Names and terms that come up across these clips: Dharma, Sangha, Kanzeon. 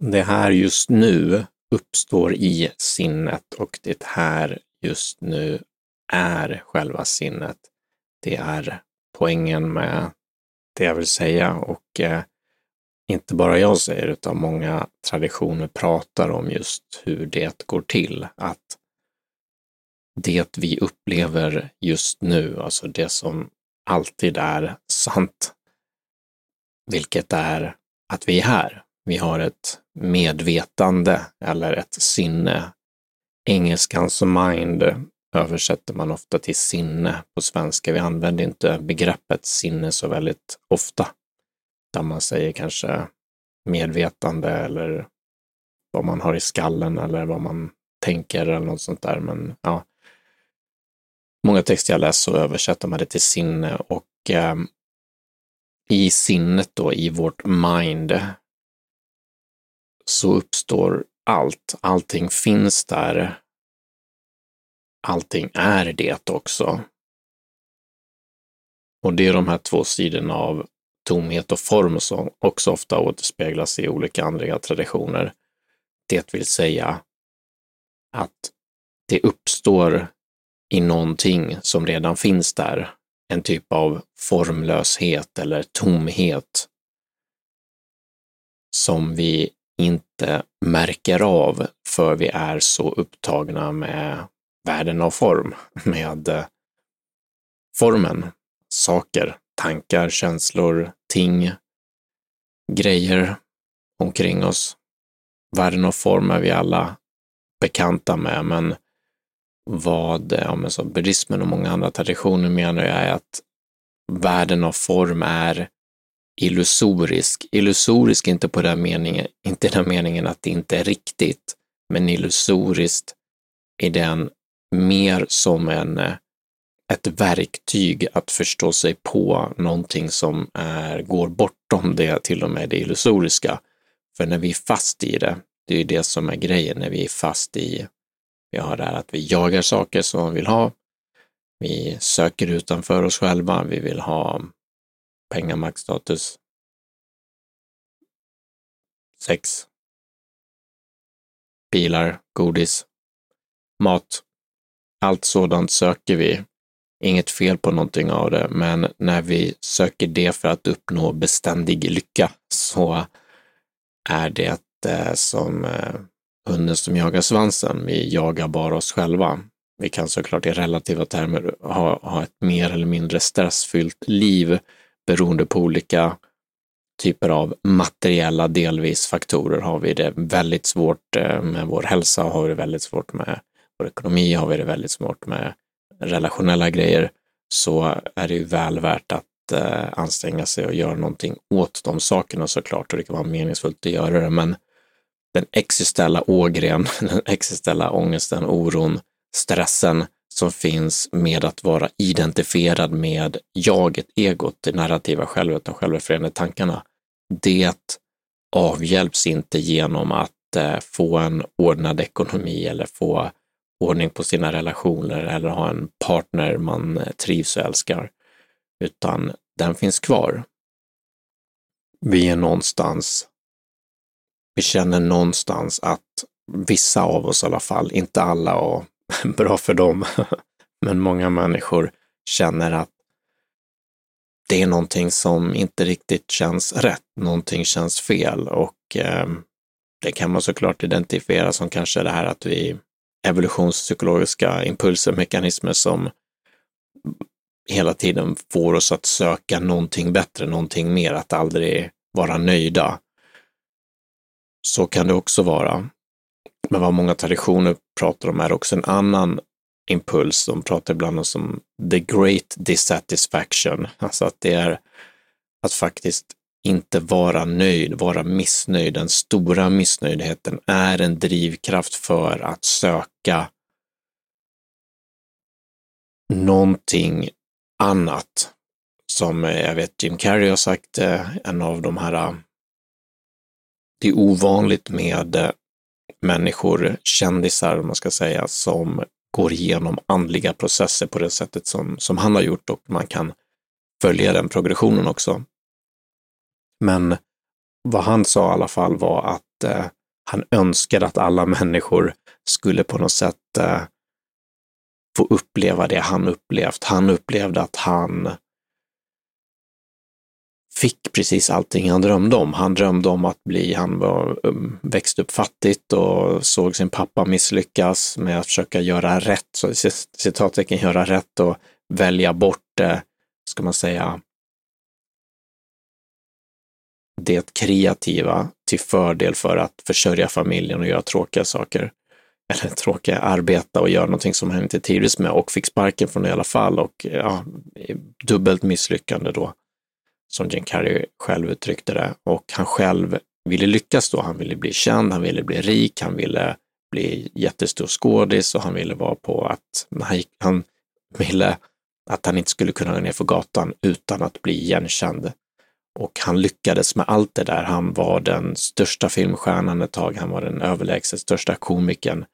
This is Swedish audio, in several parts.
det här just nu uppstår i sinnet och det här just nu är själva sinnet. Det är poängen med det jag vill säga, och inte bara jag säger utan många traditioner pratar om just hur det går till. Att det vi upplever just nu, alltså det som alltid är sant, vilket är att vi är här. Vi har ett medvetande eller ett sinne. Engelskans mind översätter man ofta till sinne på svenska. Vi använder inte begreppet sinne så väldigt ofta. Där man säger kanske medvetande eller vad man har i skallen eller vad man tänker eller något sånt där. Men ja, många texter jag läser så översätter man det till sinne, och i sinnet då, i vårt mind, så uppstår allt. Allting finns där. Allting är det också. Och det är de här två sidorna av tomhet och form som också ofta återspeglas i olika andliga traditioner. Det vill säga att det uppstår i någonting som redan finns där. En typ av formlöshet eller tomhet som vi inte märker av, för vi är så upptagna med världen av form, med formen, saker, tankar, känslor, ting, grejer omkring oss. Världen av form är vi alla bekanta med, men vad som buddhismen och många andra traditioner menar jag är att världen av form är illusorisk. Illusorisk inte i den meningen att det inte är riktigt, men illusoriskt i den mer som ett verktyg att förstå sig på någonting som går bortom det, till och med det illusoriska. För när vi är fast i det, det är det som är grejen, när vi är fast i, vi har det här att vi jagar saker som vi vill ha, vi söker utanför oss själva, vi vill ha pengar, makt, status, sex, bilar, godis, mat. Allt sådant söker vi. Inget fel på någonting av det, men när vi söker det för att uppnå beständig lycka så är det som hunden som jagar svansen. Vi jagar bara oss själva. Vi kan såklart i relativa termer ha ett mer eller mindre stressfyllt liv beroende på olika typer av materiella delvis faktorer. Har vi det väldigt svårt med vår hälsa, har vi det väldigt svårt med vår ekonomi, har vi det väldigt svårt med relationella grejer, så är det ju väl värt att anstränga sig och göra någonting åt de sakerna såklart, och det kan vara meningsfullt att göra det, men den existentiella ågren, den existentiella ångesten, oron, stressen som finns med att vara identifierad med jaget, egot, det narrativa självet, de självförenade tankarna, det avhjälps inte genom att få en ordnad ekonomi eller få ordning på sina relationer eller ha en partner man trivs och älskar, utan den finns kvar. Vi är någonstans, vi känner någonstans att vissa av oss i alla fall, inte alla och bra för dem, men många människor känner att det är någonting som inte riktigt känns rätt, någonting känns fel, och det kan man såklart identifiera som kanske det här att vi evolutionspsykologiska impulser, mekanismer som hela tiden får oss att söka någonting bättre, någonting mer, att aldrig vara nöjda. Så kan det också vara. Men vad många traditioner pratar om är också en annan impuls. De pratar ibland om the great dissatisfaction. Alltså att det är att faktiskt inte vara nöjd, vara missnöjd. Den stora missnöjdheten är en drivkraft för att söka någonting annat. Som jag vet Jim Carrey har sagt, en av de här, det är ovanligt med människor, kändisar man ska säga, som går igenom andliga processer på det sättet som han har gjort, och man kan följa den progressionen också. Men vad han sa i alla fall var att han önskade att alla människor skulle på något sätt få uppleva det han upplevt. Han upplevde att han fick precis allting han drömde om. Han drömde om att växte upp fattigt och såg sin pappa misslyckas med att försöka göra rätt, så citattecken göra rätt och välja bort, ska man säga, det kreativa till fördel för att försörja familjen och göra tråkiga saker. Eller tråkiga, arbeta och göra någonting som han inte trivdes med och fick sparken från det i alla fall, och ja, dubbelt misslyckande då, som Jim Carrey själv uttryckte det. Och han själv ville lyckas då, han ville bli känd, han ville bli rik, han ville bli jättestor skådis och han ville vara på att han ville att han inte skulle kunna gå ner för gatan utan att bli igenkänd. Och han lyckades med allt det där. Han var den största filmstjärnan ett tag, han var den överlägset största komikern.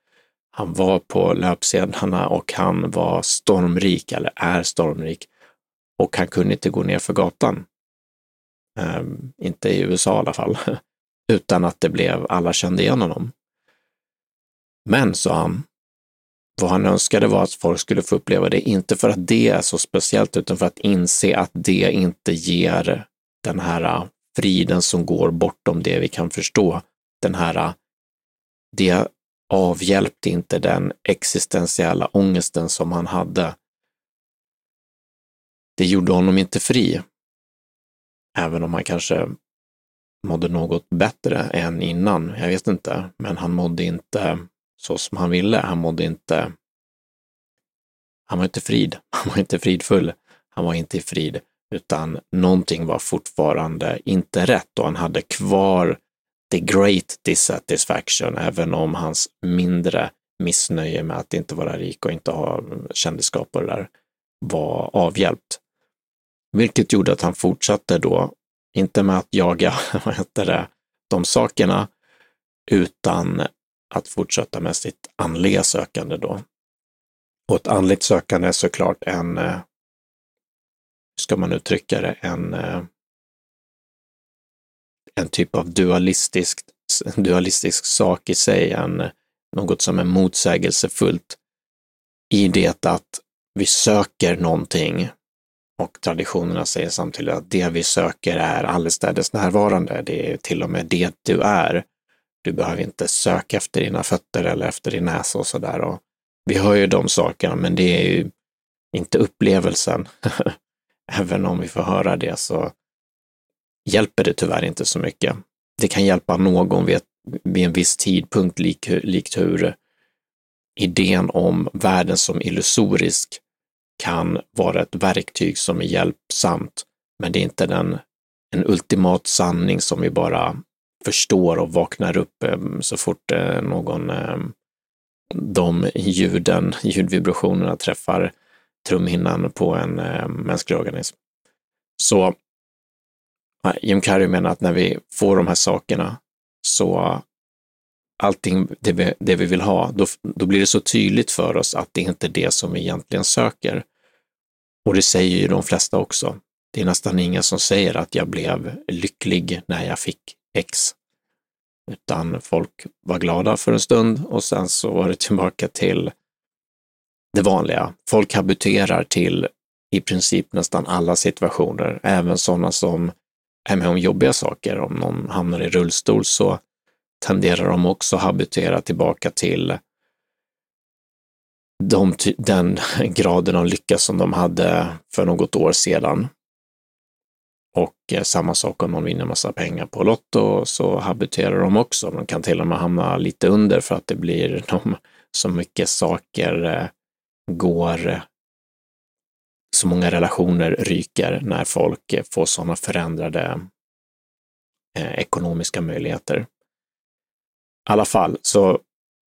Han var på löpsedlarna och han var stormrik, eller är stormrik. Och han kunde inte gå ner för gatan. Inte i USA i alla fall. Utan att det blev, alla kände igen honom. Men, sa han, vad han önskade var att folk skulle få uppleva det. Inte för att det är så speciellt, utan för att inse att det inte ger den här friden som går bortom det vi kan förstå. Det avhjälpte inte den existentiella ångesten som han hade. Det gjorde honom inte fri, även om han kanske mådde något bättre än innan, jag vet inte. Men han mådde inte så som han ville, han var inte frid, han var inte fridfull, han var inte i frid, utan någonting var fortfarande inte rätt och han hade kvar the great dissatisfaction, även om hans mindre missnöje med att inte vara rik och inte ha kändisskap och det där var avhjälpt. Vilket gjorde att han fortsatte då, inte med att jaga de sakerna, utan att fortsätta med sitt andliga sökande då. Och ett andligt sökande är såklart en, hur ska man uttrycka det, en typ av dualistisk sak i sig, något som är motsägelsefullt i det att vi söker någonting. Och traditionerna säger samtidigt att det vi söker är allestädes närvarande. Det är till och med det du är. Du behöver inte söka efter dina fötter eller efter din näsa och sådär. Och vi hör ju de sakerna, men det är ju inte upplevelsen. Även om vi får höra det så hjälper det tyvärr inte så mycket. Det kan hjälpa någon vid en viss tidpunkt, likt hur idén om världen som illusorisk kan vara ett verktyg som är hjälpsamt, men det är inte en ultimat sanning som vi bara förstår och vaknar upp så fort de ljudvibrationerna träffar trumhinnan på en mänsklig organism. Så Jim Carrey menar att när vi får de här sakerna, så allting det vi vill ha, då blir det så tydligt för oss att det inte är det som vi egentligen söker. Och det säger ju de flesta också. Det är nästan ingen som säger att jag blev lycklig när jag fick X. Utan folk var glada för en stund och sen så var det tillbaka till det vanliga. Folk habuterar till i princip nästan alla situationer, även sådana som är med om jobbiga saker. Om någon hamnar i rullstol så tenderar de också att habitera tillbaka till den graden av lycka som de hade för något år sedan. Och samma sak om de vinner massa pengar på Lotto, så habiterar de också. De kan till och med hamna lite under för att det blir så mycket saker går, så många relationer ryker när folk får sådana förändrade ekonomiska möjligheter. I alla fall, så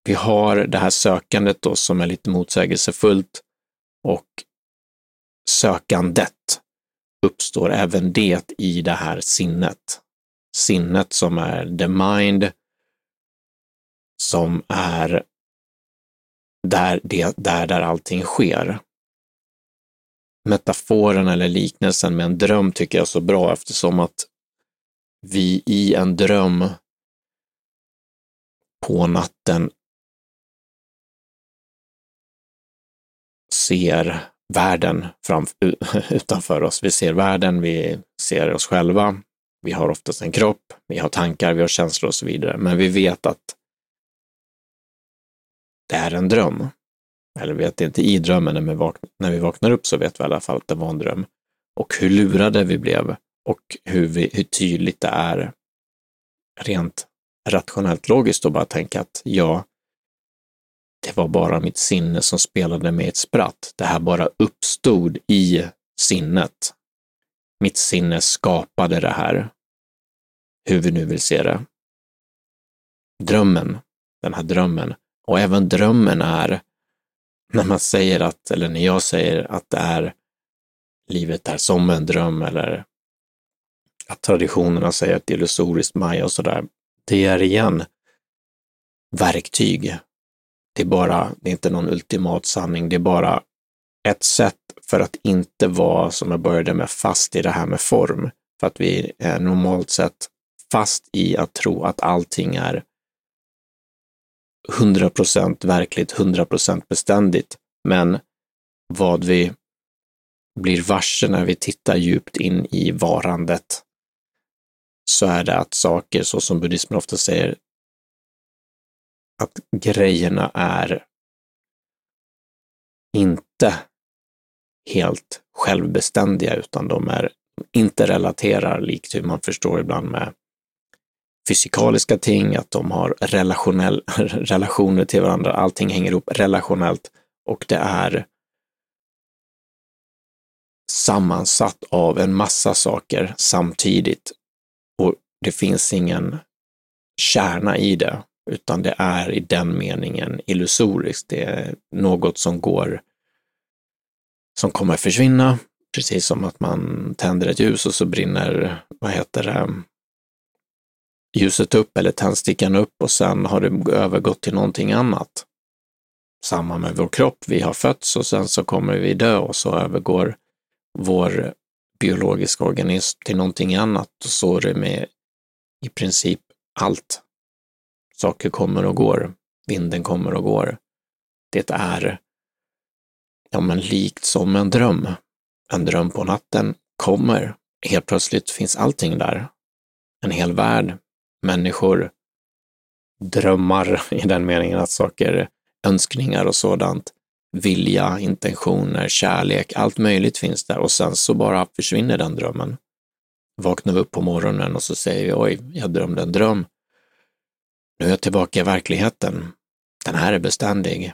vi har det här sökandet då som är lite motsägelsefullt, och sökandet uppstår även det i det här sinnet. Sinnet som är the mind, som är där allting sker. Metaforen eller liknelsen med en dröm tycker jag är så bra, eftersom att vi i en dröm på natten ser världen utanför oss. Vi ser världen, vi ser oss själva, vi har oftast en kropp, vi har tankar, vi har känslor och så vidare. Men vi vet att det är en dröm. Eller vi vet inte i drömmen, men när vi vaknar upp så vet vi i alla fall att det var en dröm. Och hur lurade vi blev och hur tydligt det är rent rationellt logiskt att bara tänka att ja, det var bara mitt sinne som spelade med ett spratt. Det här bara uppstod i sinnet. Mitt sinne skapade det här. Hur vi nu vill se det. Drömmen. Den här drömmen. Och även drömmen är, när jag säger att det är livet är som en dröm, eller att traditionerna säger att det är illusoriskt maya och sådär. Det är igen verktyg. Det är inte någon ultimat sanning, det är bara ett sätt för att inte vara, som jag började med, fast i det här med form. För att vi är normalt sett fast i att tro att allting är 100% verkligt, 100% beständigt. Men vad vi blir varse när vi tittar djupt in i varandet, så är det att saker, så som buddhismen ofta säger, att grejerna är inte helt självbeständiga, utan de är inte relaterar, likt hur man förstår ibland med fysikaliska ting, att de har relationer till varandra, allting hänger ihop relationellt och det är sammansatt av en massa saker samtidigt och det finns ingen kärna i det. Utan det är i den meningen illusoriskt. Det är något som kommer försvinna, precis som att man tänder ett ljus och så brinner, ljuset upp eller tändstickan upp och sen har det övergått till någonting annat. Samma med vår kropp, vi har fötts och sen så kommer vi dö och så övergår vår biologiska organism till någonting annat och så är det med i princip allt. Saker kommer och går, vinden kommer och går. Det är likt som en dröm. En dröm på natten kommer. Helt plötsligt finns allting där. En hel värld, människor, drömmar i den meningen att saker, önskningar och sådant, vilja, intentioner, kärlek, allt möjligt finns där och sen så bara försvinner den drömmen. Vaknar vi upp på morgonen och så säger vi, oj, jag drömde en dröm. Nu är jag tillbaka i verkligheten. Den här är beständig.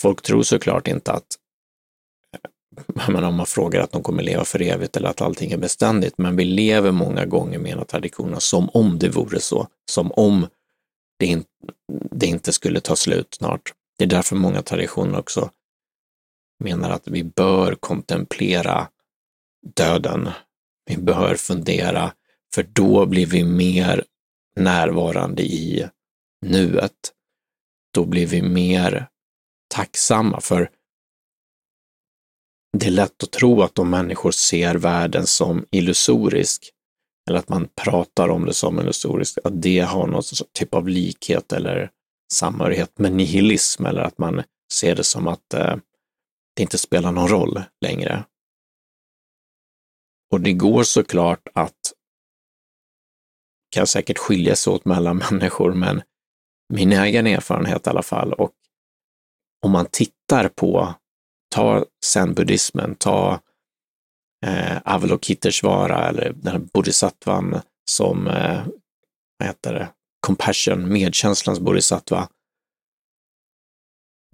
Folk tror såklart inte att, om man frågar, att de kommer leva för evigt eller att allting är beständigt, men vi lever många gånger med en tradition som om det vore så, som om det inte skulle ta slut snart. Det är därför många traditioner också menar att vi bör kontemplera döden. Vi bör fundera, för då blir vi mer närvarande i nuet. Då blir vi mer tacksamma, för det är lätt att tro att de människor ser världen som illusorisk, eller att man pratar om det som illusoriskt, att det har någon typ av likhet eller samhörighet med nihilism, eller att man ser det som att det inte spelar någon roll längre. Och det går såklart att kan säkert skilja sig åt mellan människor, men min egen erfarenhet i alla fall, och om man tittar på, ta zen-buddhismen, ta Avalokiteshvara eller den här bodhisattvan som, compassion, medkänslans bodhisattva.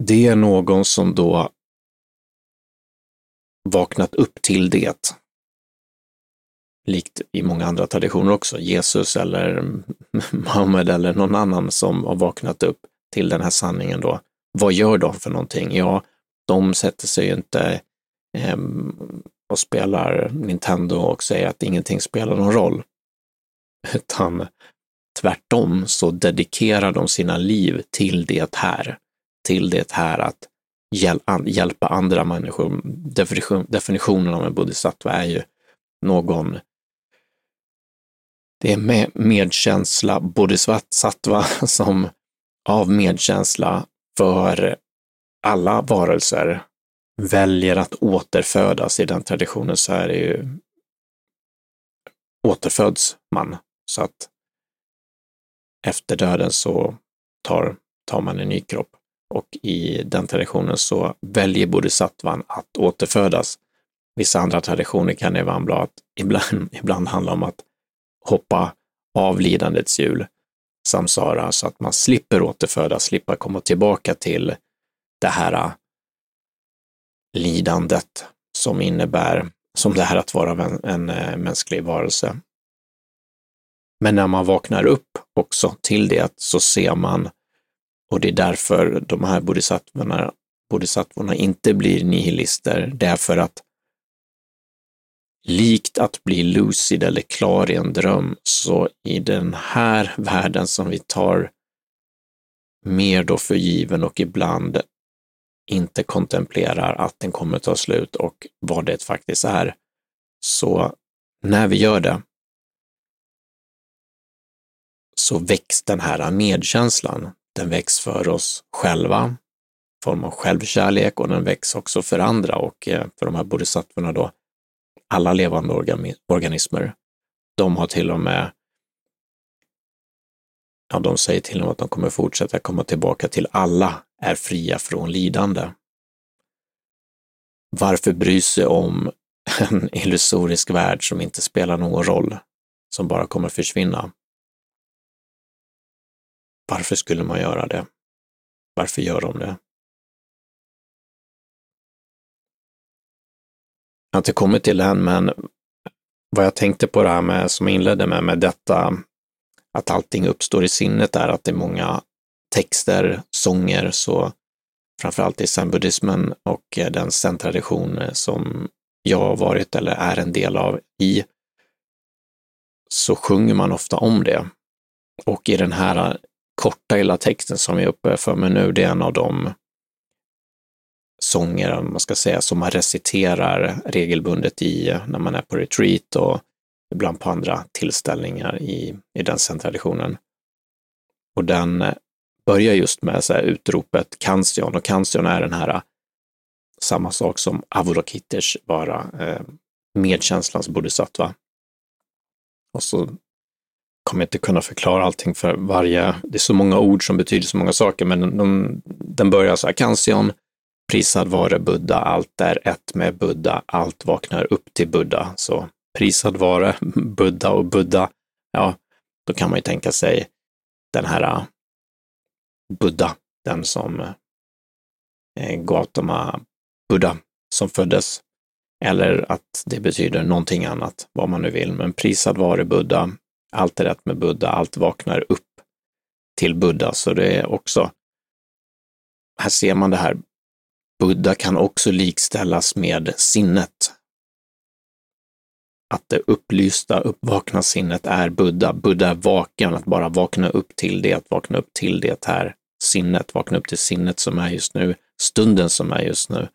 Det är någon som då vaknat upp till det. Likt i många andra traditioner också, Jesus eller Muhammed eller någon annan som har vaknat upp till den här sanningen då. Vad gör de för någonting? Ja, de sätter sig ju inte och spelar Nintendo och säger att ingenting spelar någon roll. Utan tvärtom så dedikerar de sina liv till det här. Till det här att hjälpa andra människor. Definitionen av en bodhisattva är ju någon Det är med medkänsla, bodhisattva, som av medkänsla för alla varelser väljer att återfödas i den traditionen, så är det ju återföds man. Så att efter döden så tar man en ny kropp. Och i den traditionen så väljer bodhisattvan att återfödas. Vissa andra traditioner kan det vara att ibland handla om att hoppa av lidandets hjul, samsara, så att man slipper återfödas, slipper komma tillbaka till det här lidandet som innebär, som det här att vara en mänsklig varelse. Men när man vaknar upp också till det så ser man, och det är därför de här bodhisattvorna inte blir nihilister, det är för att likt att bli lucid eller klar i en dröm, så i den här världen som vi tar mer då för given och ibland inte kontemplerar att den kommer ta slut och vad det faktiskt är. Så när vi gör det så väcks den här medkänslan. Den väcks för oss själva, form av självkärlek, och den väcks också för andra och för de här bodhisattvorna då. Alla levande organismer, de har till och med, ja, de säger till och med att de kommer fortsätta komma tillbaka till alla är fria från lidande. Varför bry sig om en illusorisk värld som inte spelar någon roll, som bara kommer försvinna? Varför skulle man göra det? Varför gör de det? Jag har inte kommit till det än, men vad jag tänkte på det här med, som jag inledde med detta, att allting uppstår i sinnet, är att det är många texter, sånger, så framförallt i zenbuddismen och den zen-tradition som jag har varit eller är en del av i, så sjunger man ofta om det. Och i den här korta lilla texten som jag är uppe för mig nu, det är en av de sånger, om man ska säga, som man reciterar regelbundet i när man är på retreat och ibland på andra tillställningar i den zen-traditionen. Och den börjar just med så här utropet Kanzeon, och Kanzeon är den här samma sak som Avalokitesh vara, medkänslans bodhisattva. Och så kommer jag inte kunna förklara allting för varje, det är så många ord som betyder så många saker, men den börjar så här: Kanzeon, prisad vare Buddha, allt är ett med Buddha, allt vaknar upp till Buddha. Så prisad vare Buddha och Buddha, ja, då kan man ju tänka sig den här Buddha, den som Gautama Buddha som föddes, eller att det betyder någonting annat, vad man nu vill, men prisad vare Buddha, allt är ett med Buddha, allt vaknar upp till Buddha. Så det är också, här ser man det här, Buddha kan också likställas med sinnet. Att det upplysta, uppvakna sinnet är Buddha. Buddha är vaken, att bara vakna upp till det här sinnet, vakna upp till sinnet som är just nu, stunden som är just nu.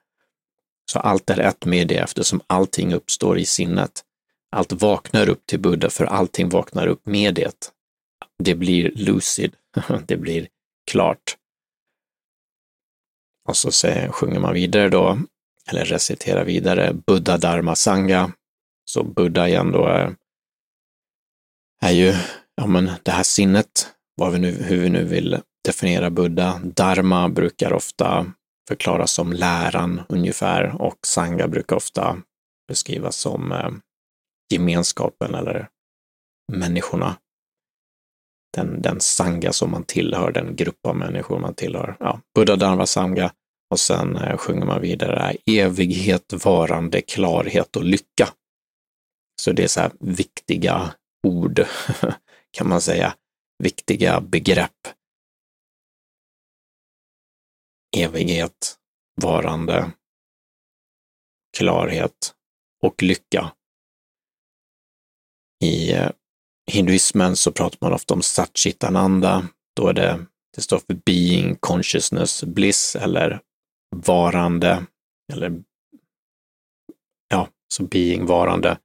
Så allt är ett med det, eftersom allting uppstår i sinnet. Allt vaknar upp till Buddha, för allting vaknar upp med det. Det blir lucid, det blir klart. Och så sjunger man vidare då, eller reciterar vidare, Buddha, Dharma, Sangha. Så Buddha igen då är ju, ja men det här sinnet, hur vi nu vill definiera Buddha. Dharma brukar ofta förklaras som läran ungefär, och Sangha brukar ofta beskrivas som gemenskapen eller människorna. Den sangha som man tillhör, den grupp av människor man tillhör. Ja, Buddha, Dharma, Sangha. Och sen sjunger man vidare här, evighet, varande, klarhet och lycka. Så det är så här viktiga ord, kan man säga. Viktiga begrepp. Evighet, varande, klarhet och lycka. I hinduismen så pratar man ofta om Satchitananda, då är det står för being, consciousness, bliss eller varande, eller ja, så being, varande,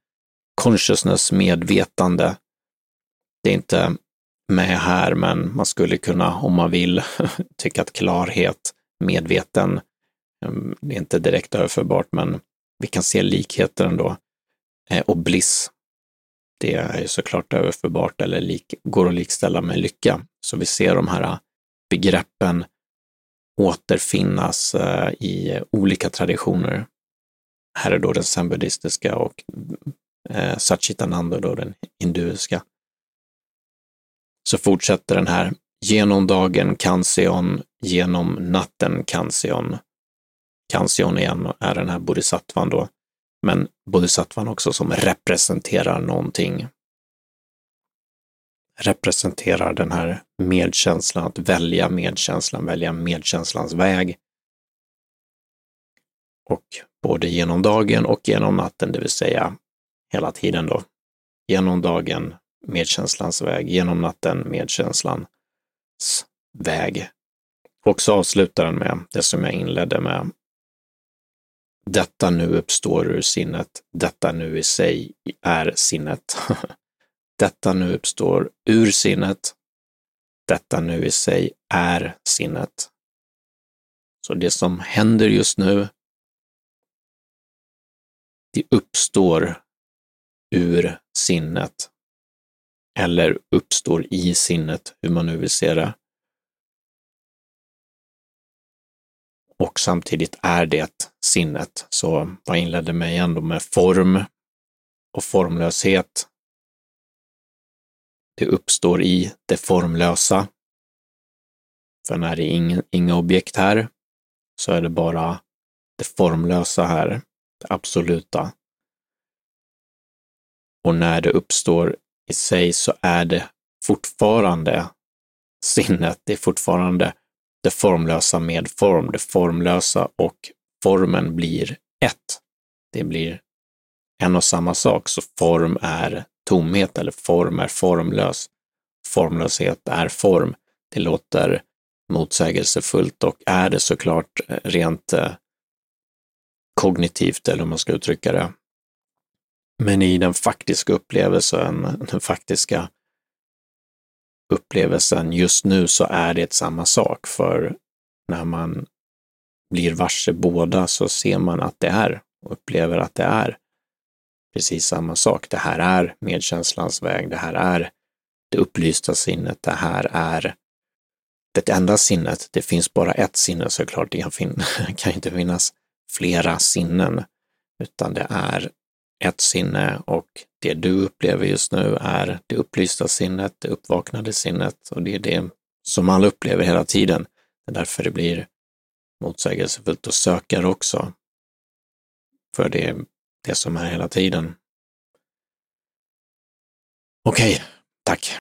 consciousness, medvetande, Det är inte med här, men man skulle kunna, om man vill, tycka att klarhet, medveten, det är inte direkt överförbart, men vi kan se likheter ändå. Och bliss, det är ju såklart överförbart eller går att likställa med lycka. Så vi ser de här begreppen återfinnas i olika traditioner. Här är då den zen-buddhistiska och Satchitananda då den hinduiska. Så fortsätter den här, genom dagen Kanzeon, genom natten Kanzeon. Kanzeon igen är den här bodhisattvan då, men bodhisattvan också som representerar någonting. Representerar den här medkänslan, att välja medkänslan, välja medkänslans väg. Och både genom dagen och genom natten, det vill säga hela tiden då. Genom dagen medkänslans väg, genom natten medkänslans väg. Och så avslutar den med det som jag inledde med. Detta nu uppstår ur sinnet, detta nu i sig är sinnet. Detta nu uppstår ur sinnet, detta nu i sig är sinnet. Så det som händer just nu, det uppstår ur sinnet. Eller uppstår i sinnet, hur man nu vill se det. Och samtidigt är det sinnet. Så jag inledde mig ändå med form och formlöshet. Det uppstår i det formlösa. För när det är inga objekt här, så är det bara det formlösa här, det absoluta. Och när det uppstår i sig så är det fortfarande sinnet, det är fortfarande det formlösa med form, det formlösa och formen blir ett. Det blir en och samma sak, så form är tomhet eller form är formlös. Formlöshet är form. Det låter motsägelsefullt och är det såklart rent kognitivt eller hur man ska uttrycka det. Men i den faktiska upplevelsen, just nu så är det samma sak, för när man blir varse båda så ser man att det är och upplever att det är precis samma sak. Det här är medkänslans väg, det här är det upplysta sinnet, det här är det enda sinnet. Det finns bara ett sinne såklart, det kan inte finnas flera sinnen, utan det är ett sinne och det du upplever just nu är det upplysta sinnet, det uppvaknade sinnet, och det är det som alla upplever hela tiden. Det är därför det blir motsägelsefullt och sökare också. För det är det som är hela tiden. Okej, tack!